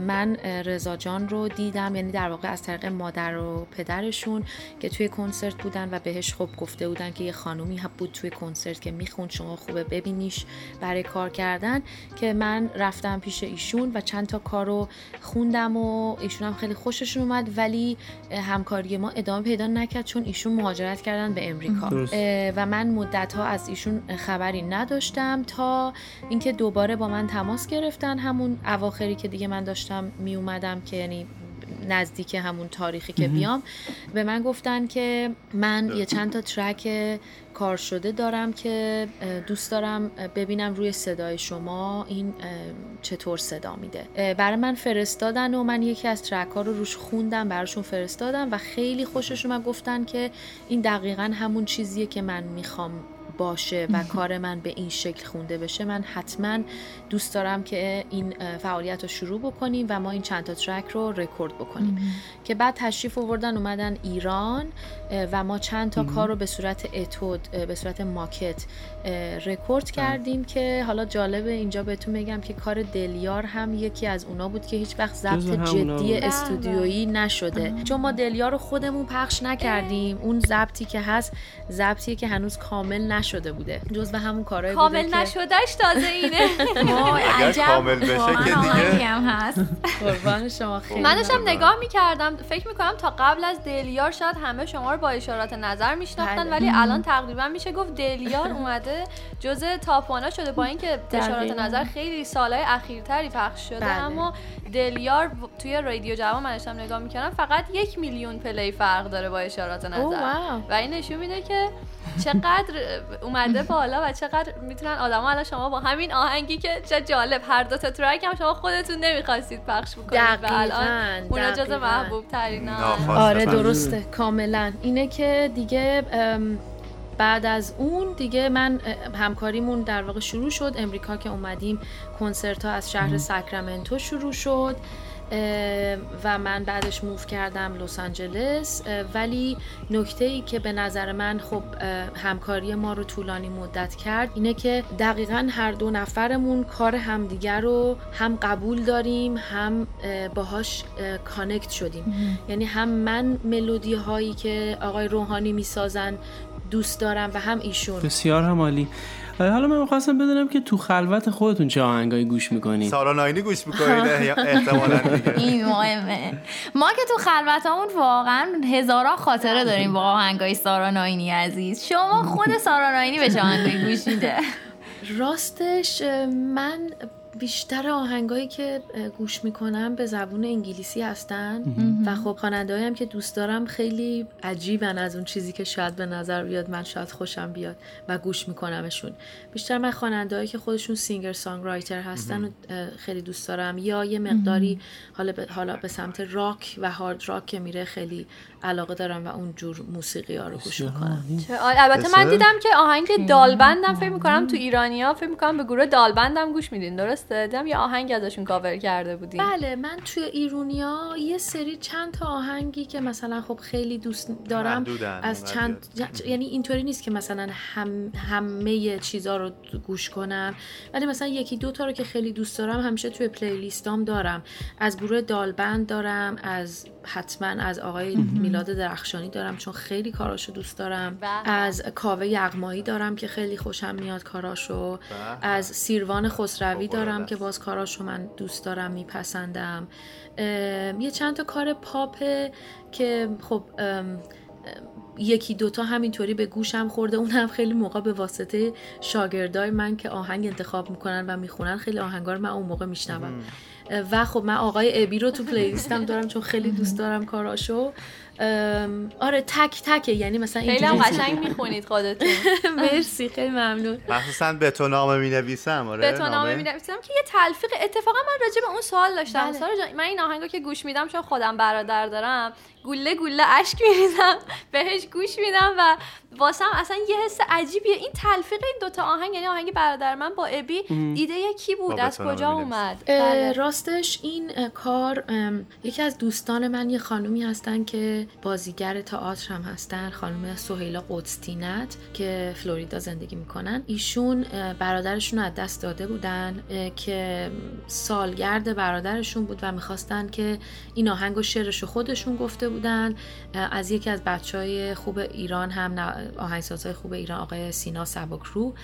من رضا جان رو دیدم، یعنی در واقع از طریق مادر و پدرشون که توی کنسرت بودن و بهش خب گفته بودن که یه خانومی بود توی کنسرت که میخوند، شما خوبه ببینیش برای کار کردن، که من رفتم پیش ایشون و چند تا کار رو خوندم و ایشون هم خیلی خوششون اومد، ولی همکاری ما ادامه پیدا نکرد چون ایشون مهاجرت کردن به امریکا و من مدت‌ها از ایشون خبری نداشتم تا اینکه دوباره با من تماس گرفتن همون اواخری که دیگه من داشتم می اومدم، که یعنی نزدیک همون تاریخی که بیام، به من گفتن که من یه چند تا ترک کار شده دارم که دوست دارم ببینم روی صدای شما این چطور صدا میده. برای من فرستادن و من یکی از ترک ها رو روش خوندم، براشون فرستادم و خیلی خوششون اومد، گفتن که این دقیقاً همون چیزیه که من میخوام باشه و کار من به این شکل خونده بشه. من حتما دوست دارم که این فعالیت رو شروع بکنیم و ما این چند تا ترک رو رکورد بکنیم که بعد تشریف آوردن اومدن ایران و ما چند تا کار رو به صورت اتود، به صورت ماکت رکورد کردیم که حالا جالبه اینجا بهتون میگم که کار دلیار هم یکی از اونا بود که هیچ وقت ضبط جدی استودیویی نشده، چون ما دلیار رو خودمون پخش نکردیم. اون ضبطی که هست ضبطیه که هنوز کامل شده بوده، جزو همون کارهای بوده کامل نشدهش تازه اینه. اگر کامل بشه که دیگه هست. قربان شما. خیلی من داشتم نگاه می‌کردم، فکر می‌کنم تا قبل از دلیار شاید همه شما رو با اشارات نظر می‌شناختن، ولی الان تقریبا میشه گفت دلیار اومده جزو تاپونا شده، با اینکه اشارات نظر خیلی سال‌های اخیرتری پخش شده، اما دلیار توی رادیو جوان من داشتم نگاه می‌کردم فقط 1 میلیون پلی فرق داره با اشارات نظر و این نشون میده که چقدر اومده بالا و چقدر میتونن آدما الان شما با همین آهنگی که چه جالب هر دو تا ترک هم شما خودتون نمیخواستید پخش بکنید و الان اونا جزو محبوب ترین ها. آره درسته کاملا. اینه که دیگه بعد از اون دیگه من همکاریمون در واقع شروع شد. امریکا که اومدیم کنسرت ها از شهر ساکرامنتو شروع شد و من بعدش موف کردم لس آنجلس. ولی نکته‌ای که به نظر من خب همکاری ما رو طولانی مدت کرد اینه که دقیقاً هر دو نفرمون کار همدیگر رو هم قبول داریم، هم باهاش کانکت شدیم. یعنی هم من ملودی هایی که آقای روحانی میسازن دوست دارم و هم ایشون. بسیار هم عالی. حالا من می‌خواستم بدونم که تو خلوت خودتون چه آهنگایی گوش می‌کنید؟ سارا ناینی گوش می‌کنید احتمالاً دیگه. این مهمه. ما که تو خلوتامون واقعاً هزاران خاطره داریم با آهنگای سارا ناینی عزیز. شما خود سارا ناینی به چه آهنگایی گوش میده؟ راستش من بیشتر آهنگایی که گوش میکنم به زبون انگلیسی هستن و خب خواننده‌ای هم که دوست دارم خیلی عجیبن از اون چیزی که شاید به نظر بیاد، من شاید خوشم بیاد و گوش میکنمشون. بیشتر من خواننده‌ای که خودشون سینگر سانگ رایتر هستن و خیلی دوست دارم، یا یه مقداری حالا به سمت راک و هارد راک که میره خیلی علاقه دارم و اون جور موسیقی‌ها رو گوش میکنم. البته من دیدم که آهنگ دالبندم فکر میکنم تو ایرانیا فکر میکنم به گروه دالبندم گوش میدین، درسته؟ دیدم یه آهنگ ازشون کاور کرده بودین. بله، من توی ایرانیا یه سری چند تا آهنگی که مثلا خب خیلی دوست دارم از چند، یعنی اینطوری نیست که مثلا همه چیزا رو گوش کنم، ولی مثلا یکی دو تا رو که خیلی دوست دارم همیشه توی پلی لیستام دارم. از گروه دالبند دارم، از حتما از آقای میلاد درخشانی دارم چون خیلی کاراشو دوست دارم، از کاوه یغمایی دارم که خیلی خوشم میاد کاراشو، از سیروان خسروی دارم که باز کاراشو من دوست دارم میپسندم، یه چند تا کار پاپ که خب یکی دوتا همینطوری به گوشم خورده، اون هم خیلی موقع به واسطه شاگردای من که آهنگ انتخاب میکنن و میخونن خیلی آهنگار من اون موقع میشنوم. و خب من آقای ابی رو تو پلیلیستم دارم چون خیلی دوست دارم کاراشو. آره تک تکه، یعنی مثلا خیلی هم قشنگ میخونید خودتون. مرسی، خیلی ممنون. مخصوصا به تو نامه مینویسم. آره به تو نامه مینویسم که یه تلفیق. اتفاقا من راجع به اون سوال داشتم. من این آهنگا که گوش میدم چون خودم برادر دارم گله گله اشک میریزم بهش گوش میدم و واسم اصلا یه حس عجیبیه این تلفیق این دوتا آهنگ، یعنی آهنگ برادر من با ابی. ایده کی بود؟ از کجا اومد؟ راستش این کار یکی از دوستان من، یه خانومی هستن که بازیگر تئاتر هم هستن، خانم سهیلا قدستینی که فلوریدا زندگی میکنن. ایشون برادرشون رو از دست داده بودن که سالگرد برادرشون بود و میخواستن که این آهنگ و شعرش رو خودشون گفته بودن. از یکی از بچهای خوب ایران هم آهنگسازهای خوب ایران آقای سینا سباکرو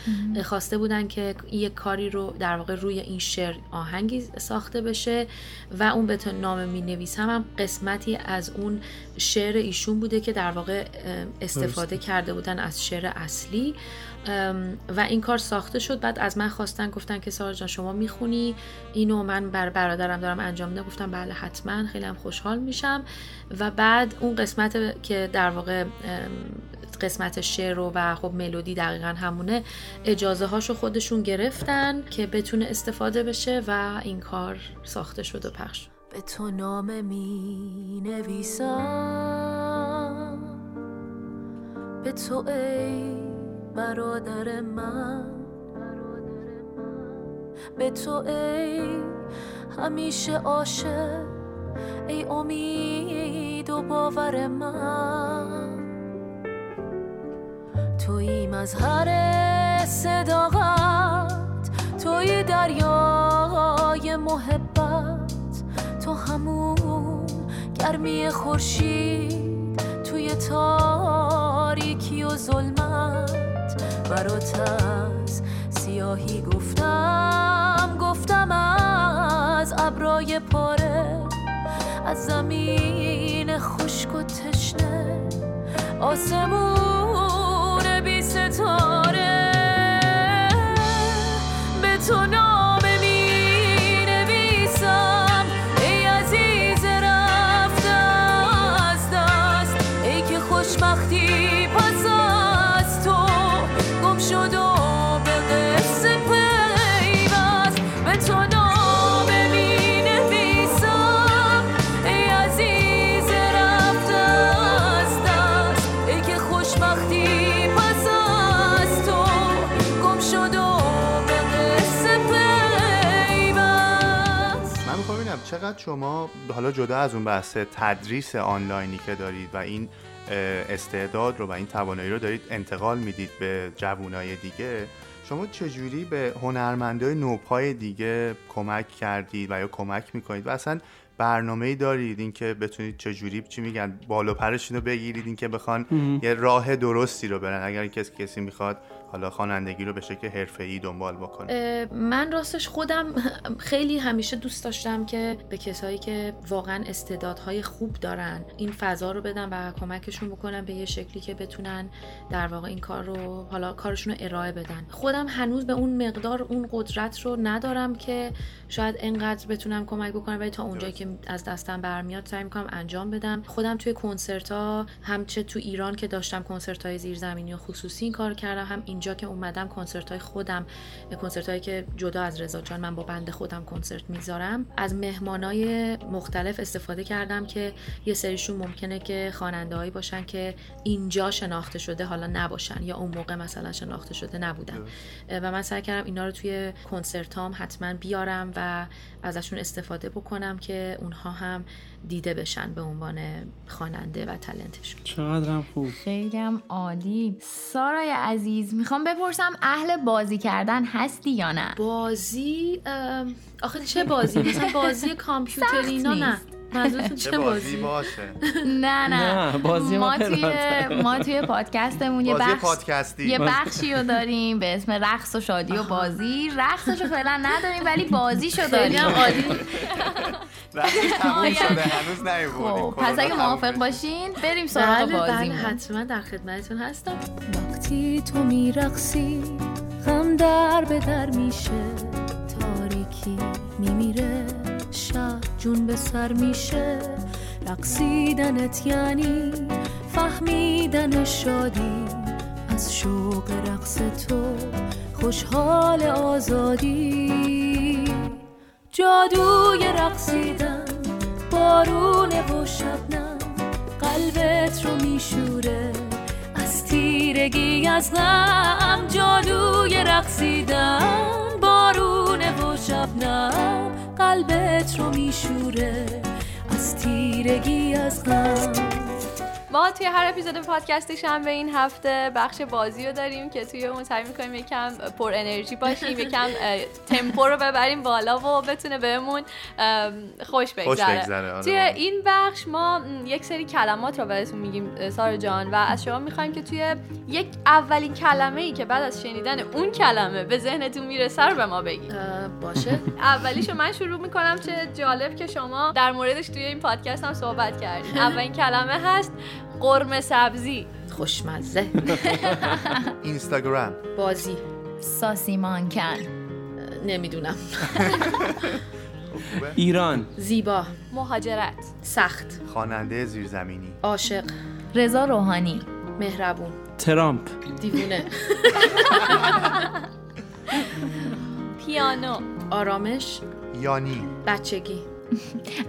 خواسته بودن که یه کاری رو در واقع روی این شعر آهنگی ساخته بشه و اون به تو نام می نویسم هم قسمتی از اون شعر ایشون بوده که در واقع استفاده کرده بودن از شعر اصلی و این کار ساخته شد. بعد از من خواستن، گفتن که سارا جان شما میخونی اینو، من بر برادرم دارم انجام میدم. گفتم بله حتما، خیلی هم خوشحال میشم. و بعد اون قسمت که در واقع قسمت شعر رو و خب ملودی دقیقاً همونه، اجازه هاشو خودشون گرفتن که بتونه استفاده بشه و این کار ساخته شد و پخش. به تو نام می نویسم، به تو ای برادر من، به تو ای همیشه عاشق، ای امید و باور من. تویی مظهر صداقت، تویی دریای محبت، تو همون گرمی خورشید توی تاریکی و ظلمت. برات از سیاهی گفتم، گفتم از ابرای پاره، از زمین خشک و تشنه، آسمون بی ستاره. به تو نام می نویسم، خوشبختی پس از تو گم شد و به قصه پیوست. به تو نام می نویسم، ای عزیز رفته از دست، ای که خوشبختی پس از تو گم شد و به قصه پیوست. من میخوام ببینم چقدر شما حالا جدا از اون بحث تدریس آنلاینی که دارید و این استعداد رو و این توانایی رو دارید انتقال میدید به جوانای دیگه، شما چجوری به هنرمندای نوپای دیگه کمک کردید و یا کمک میکنید و اصلا برنامه‌ای دارید این که بتونید چجوری بالو پرشون رو بگیرید، این که بخوان یه راه درستی رو برن اگر کسی میخواد حالا خوانندگی رو به شکل حرفه‌ای دنبال بکنه؟ من راستش خودم خیلی همیشه دوست داشتم که به کسایی که واقعا استعدادهای خوب دارن این فضا رو بدم و کمکشون بکنم به یه شکلی که بتونن در واقع این کار رو، حالا کارشون رو ارائه بدن. خودم هنوز به اون مقدار اون قدرت رو ندارم که شاید اینقدر بتونم کمک بکنم، ولی تا اونجایی که از دستم برمیاد سعی می‌کنم انجام بدم. خودم توی کنسرت‌ها، همچه تو ایران که داشتم کنسرت‌های زیرزمینی و خصوصی این کار کردم، هم اینجا که اومدم کنسرت‌های خودم، کنسرت‌هایی که جدا از رضا جان من با بند خودم کنسرت میذارم، از مهمانای مختلف استفاده کردم که یه سریشون ممکنه که خواننده‌هایی باشن که اینجا شناخته شده حالا نباشن یا اون موقع مثلا شناخته شده نبودن و من سعی کردم اینا رو توی کنسرتام حتما بیارم و ازشون استفاده بکنم که اونها هم دیده بشن به عنوان خواننده و تالنتشون. چقدرم خوب. خیلی هم عالی. سارای عزیز، میخوام بپرسم اهل بازی کردن هستی یا نه؟ بازی؟ آخه چه بازی؟ مثلا بازی کامپیوتری؟ نه منظورتون چه بازی باشه؟ نه بازی ما توی پادکستمون یه بخشی رو داریم به اسم رقص و شادی و بازی. رقصشو فعلا نداریم ولی بازیشو داریم. عادی رقصش تموم شده، هنوز نمی‌بودیم. پس اگه موافق باشین بریم سراغ بازی. من حتما در خدمتتون هستم. وقتی تو میرقصی غم در به در میشه، تاریکی میمیره، شب جون به سر میشه. رقصیدنت یعنی فهمیدن شادی از شوق رقص تو، خوشحال آزادی. جادوی رقصیدن بارونه و شبنم، قلبت رو میشوره از تیرگی از غم. جادوی رقصیدن بارونه و شبنم، قلبت رو میشوره از تیرگی از غم. ما توی هر اپیزود پادکست شنبه این هفته بخش بازی رو داریم که توی اون سعی می‌کنیم یکم پر انرژی باشیم، یکم تمپو رو ببریم بالا و بتونه بهمون خوش بگذره. توی این بخش ما یک سری کلمات رو براتون میگیم سارا جان و از شما می‌خوایم که توی یک اولین کلمه‌ای که بعد از شنیدن اون کلمه به ذهنتون میرسه رو به ما بگید. باشه. اولیشو من شروع می‌کنم. چه جالب که شما در موردش توی این پادکست هم صحبت کردید. اولین کلمه هست قرمه سبزی. خوشمزه. اینستاگرام. بازی. ساسی مانکن. نمیدونم. ایران. زیبا. مهاجرت. سخت. خواننده زیرزمینی. عاشق. رضا روحانی. مهربون. ترامپ. دیوونه. پیانو. آرامش. یانی. بچگی.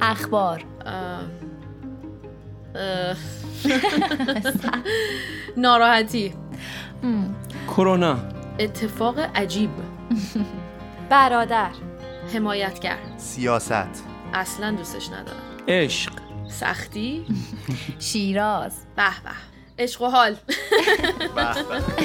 اخبار. ناراحتی. کرونا. اتفاق عجیب. برادر. حمایت کرد. سیاست. اصلا دوستش ندارم. عشق. سختی. شیراز. به به. عشق و حال. به به.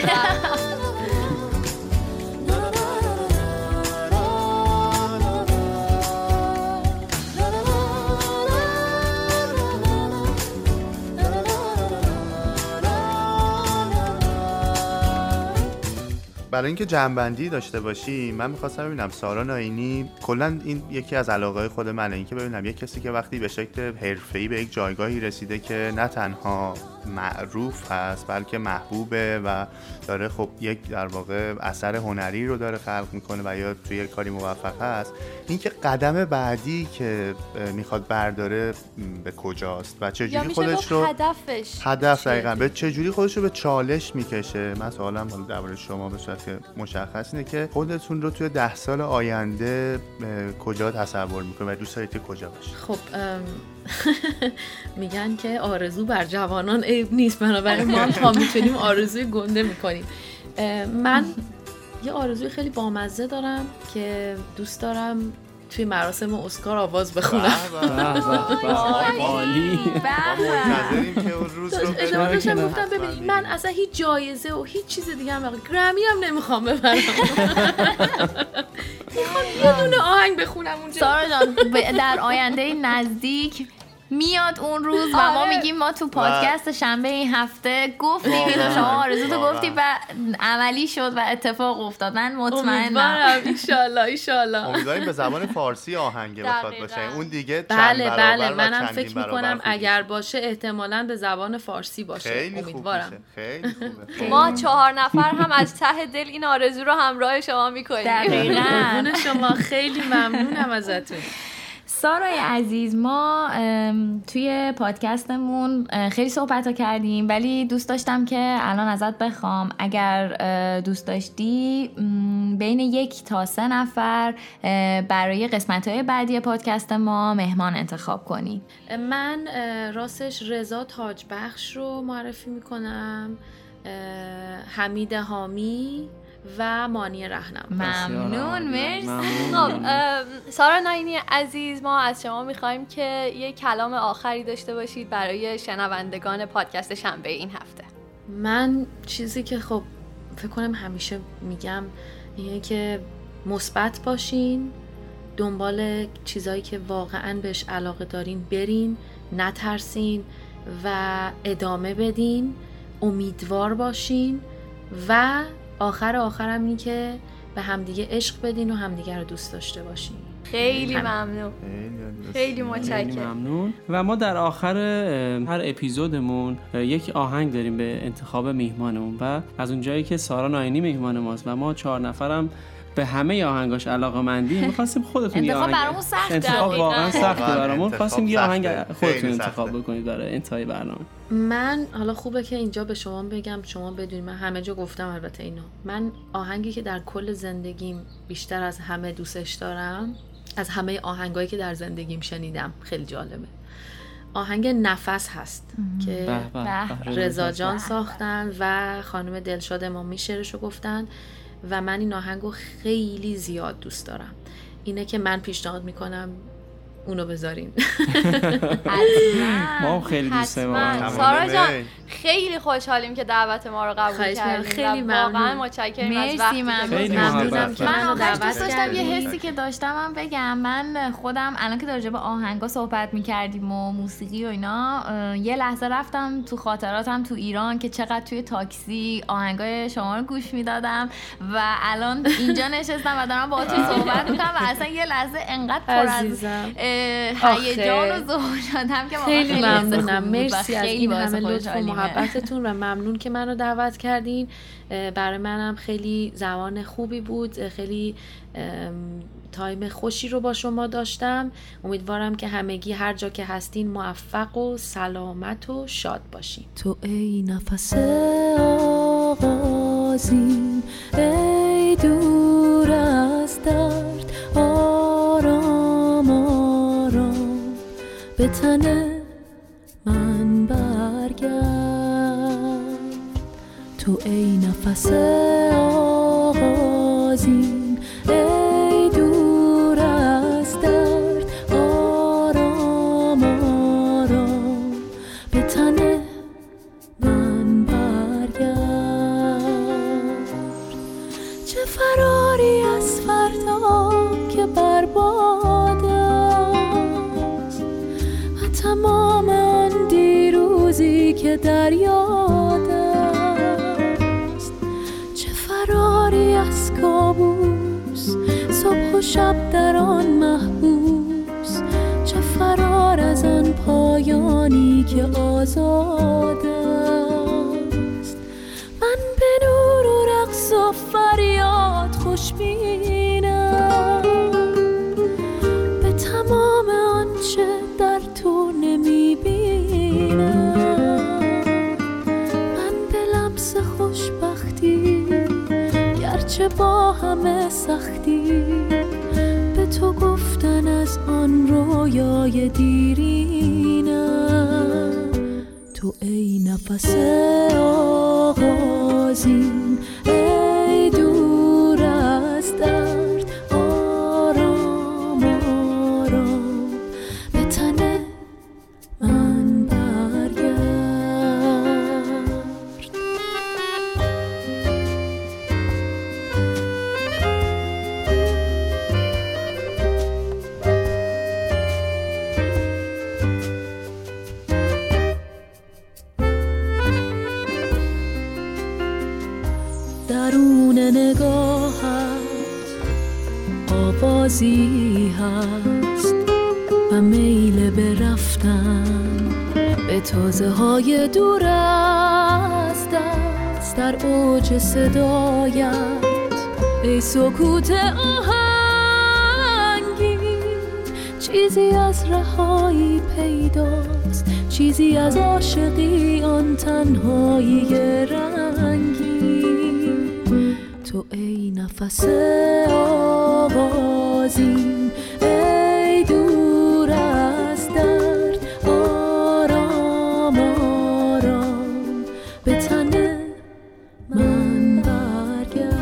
برای اینکه جنبندی داشته باشی من می‌خواستم ببینم سارا ناینی، کلا این یکی از علاقه‌های خود منه، اینکه ببینم یک کسی که وقتی به شکل حرفه‌ای به یک جایگاهی رسیده که نه تنها معروف هست بلکه محبوبه و داره خب یک در واقع اثر هنری رو داره خلق میکنه و یا توی یک کاری موفق هست، این که قدم بعدی که میخواد برداره به کجاست و چجوری خودش رو هدف دقیقاً به چجوری خودش رو به چالش میکشه. من سوالم حالا درباره شما به صورت مشخص اینه که خودتون رو توی 10 سال آینده کجا تصور میکنید و دوست دارید کجا باشید؟ خب میگن که آرزو بر جوانان عیب نیست، بنابراین ما هم تا میتونیم آرزوی گنده میکنیم. من یه آرزوی خیلی بامزه دارم که دوست دارم توی مراسم اسکار آواز بخونم. عالی. منتظریم که اون روز رو ببینم. ببین من اصلا هیچ جایزه و هیچ چیز دیگه هم گرمی هم نمیخوام ببرم. میخوام یه دونه آهنگ بخونم اونجا. سارا جان در آینده نزدیک میاد اون روز و ما میگیم ما تو پادکست شنبه این هفته گفتیم و شما آرزوتو گفتی و عملی شد و اتفاق افتاد. من مطمئنم. ایشالله ایشالله. امیدواریم به زبان فارسی آهنگ بخواد باشه. اون دیگه بله بله، منم فکر میکنم اگر باشه احتمالاً به زبان فارسی باشه. امیدوارم. خیلی خوبه. ما 4 نفر هم از ته دل این آرزو رو همراه شما میکنیم. دقیقاً. ممنون شما، خیلی ممنونم ازتون. سارای عزیز، ما توی پادکستمون خیلی صحبت‌ها کردیم، ولی دوست داشتم که الان ازت بخوام اگر دوست داشتی بین 1 تا 3 نفر برای قسمت‌های بعدی پادکست ما مهمان انتخاب کنی. من راستش رضا تاجبخش رو معرفی میکنم، حمید حامی و مانی رهنم. ممنون. مرسی. خب سارا ناینی عزیز، ما از شما میخوایم که یه کلام آخری داشته باشید برای شنوندگان پادکست شنبه این هفته. من چیزی که خب فکر کنم همیشه میگم اینه که مثبت باشین، دنبال چیزایی که واقعا بهش علاقه دارین برین، نترسین و ادامه بدین، امیدوار باشین و آخرم این که به همدیگه عشق بدین و همدیگه رو دوست داشته باشین. خیلی ممنون. خیلی متشکرم. و ما در آخر هر اپیزودمون یک آهنگ داریم به انتخاب میهمانمون و از اونجایی که سارا ناینی میهمان ماست و ما 4 نفرم به همه آهنگاش علاقه‌مندیم، می‌خواستیم خودتون یه آهنگ انتخاب واقعا سخت برامون، خواستیم یه آهنگ خودتون انتخاب بکنید برای انتهای برنامه. من حالا خوبه که اینجا به شما بگم، شما بدونید من همه جا گفتم البته اینو، من آهنگی که در کل زندگیم بیشتر از همه دوستش دارم، از همه آهنگایی که در زندگیم شنیدم، خیلی جالبه، آهنگ نفس هست که رضا جان ساختن و خانم دلشاد ممیشرشو گفتن و من این آهنگو خیلی زیاد دوست دارم. اینه که من پیشنهاد میکنم اونو بذارین. ما خیلی دوست داریم. سارا جان خیلی خوشحالیم که دعوت ما رو قبول کردین. خیلی ممنون. متشکرم از وقتی که ممنونم که منو دعوت کردین. یه حسی که داشتمم بگم، من خودم الان که راجع به آهنگا صحبت می‌کردیم و موسیقی و اینا، یه لحظه رفتم تو خاطراتم تو ایران که چقدر توی تاکسی آهنگای شما رو گوش میدادم و الان اینجا نشستم و دارم با تو صحبت می‌کنم و اصلا یه لحظه انقدر پر از هیجان و ذوق شدم که خیلی ممنونم. مرسی از این همه لطف و محبتتون و ممنون که منو دعوت کردین. برای منم خیلی زمان خوبی بود، خیلی تایم خوشی رو با شما داشتم. امیدوارم که همگی هر جا که هستین موفق و سلامت و شاد باشین. تو ای نفس آغازین، ای دور از درد، به تن من برگرد. تو ای نفس آغازین، ای دور از درد، آرام آرام به تن من برگرد. چه فراری از فردا که بر تمام آن دیروزی که در یاد است، چه فراری از کابوس، صبح و شب در آن محبوس، چه فرار از آن پایانی که آزاد است. من به نور و رقص و فریاد خوش بینم، به تمام آنچه تو نمیبینم. من به لمس خوشبختی، گرچه با همه سختی، به تو گفتن از آن رویای دیرینم. تو ای نفس آغازین، ای دور از درد، آرام آرام به تن درون نگاهت آوازی هست و میل به رفتن به تازه های دور از دست در اوج صدایت ای سکوت آهنگی چیزی از رهایی پیداست چیزی از عاشقی آن تنهایی رنگی تو ای نفس آوازی ای دور از درد آرام آرام به تن من برگرد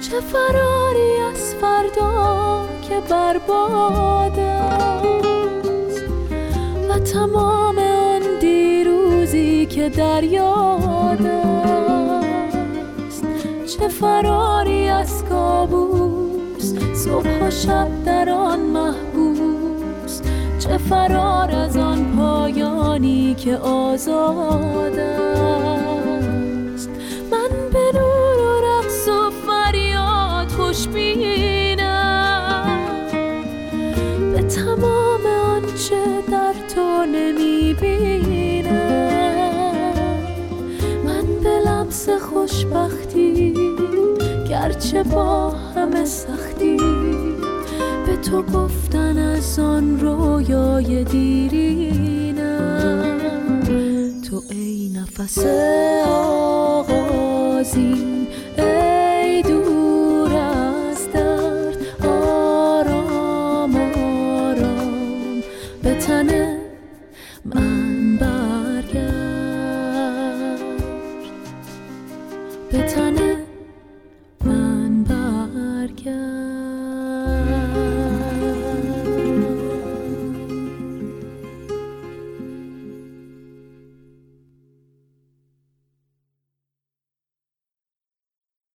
چه فراری از فردا که برباده تمام آن دیروزی که در یاد است چه فراری از کابوس صبح و شب در آن محبوس چه فرار از آن پایانی که آزاد است من به نور و رقص و فریاد خوشبینم به تمام چه در تو نمیبینم من به لمس خوشبختی گرچه با همه سختی به تو گفتن از آن رویای دیرینم تو ای نفس آغازین ای دور از درد آرام آرام به تن من برگرد به تن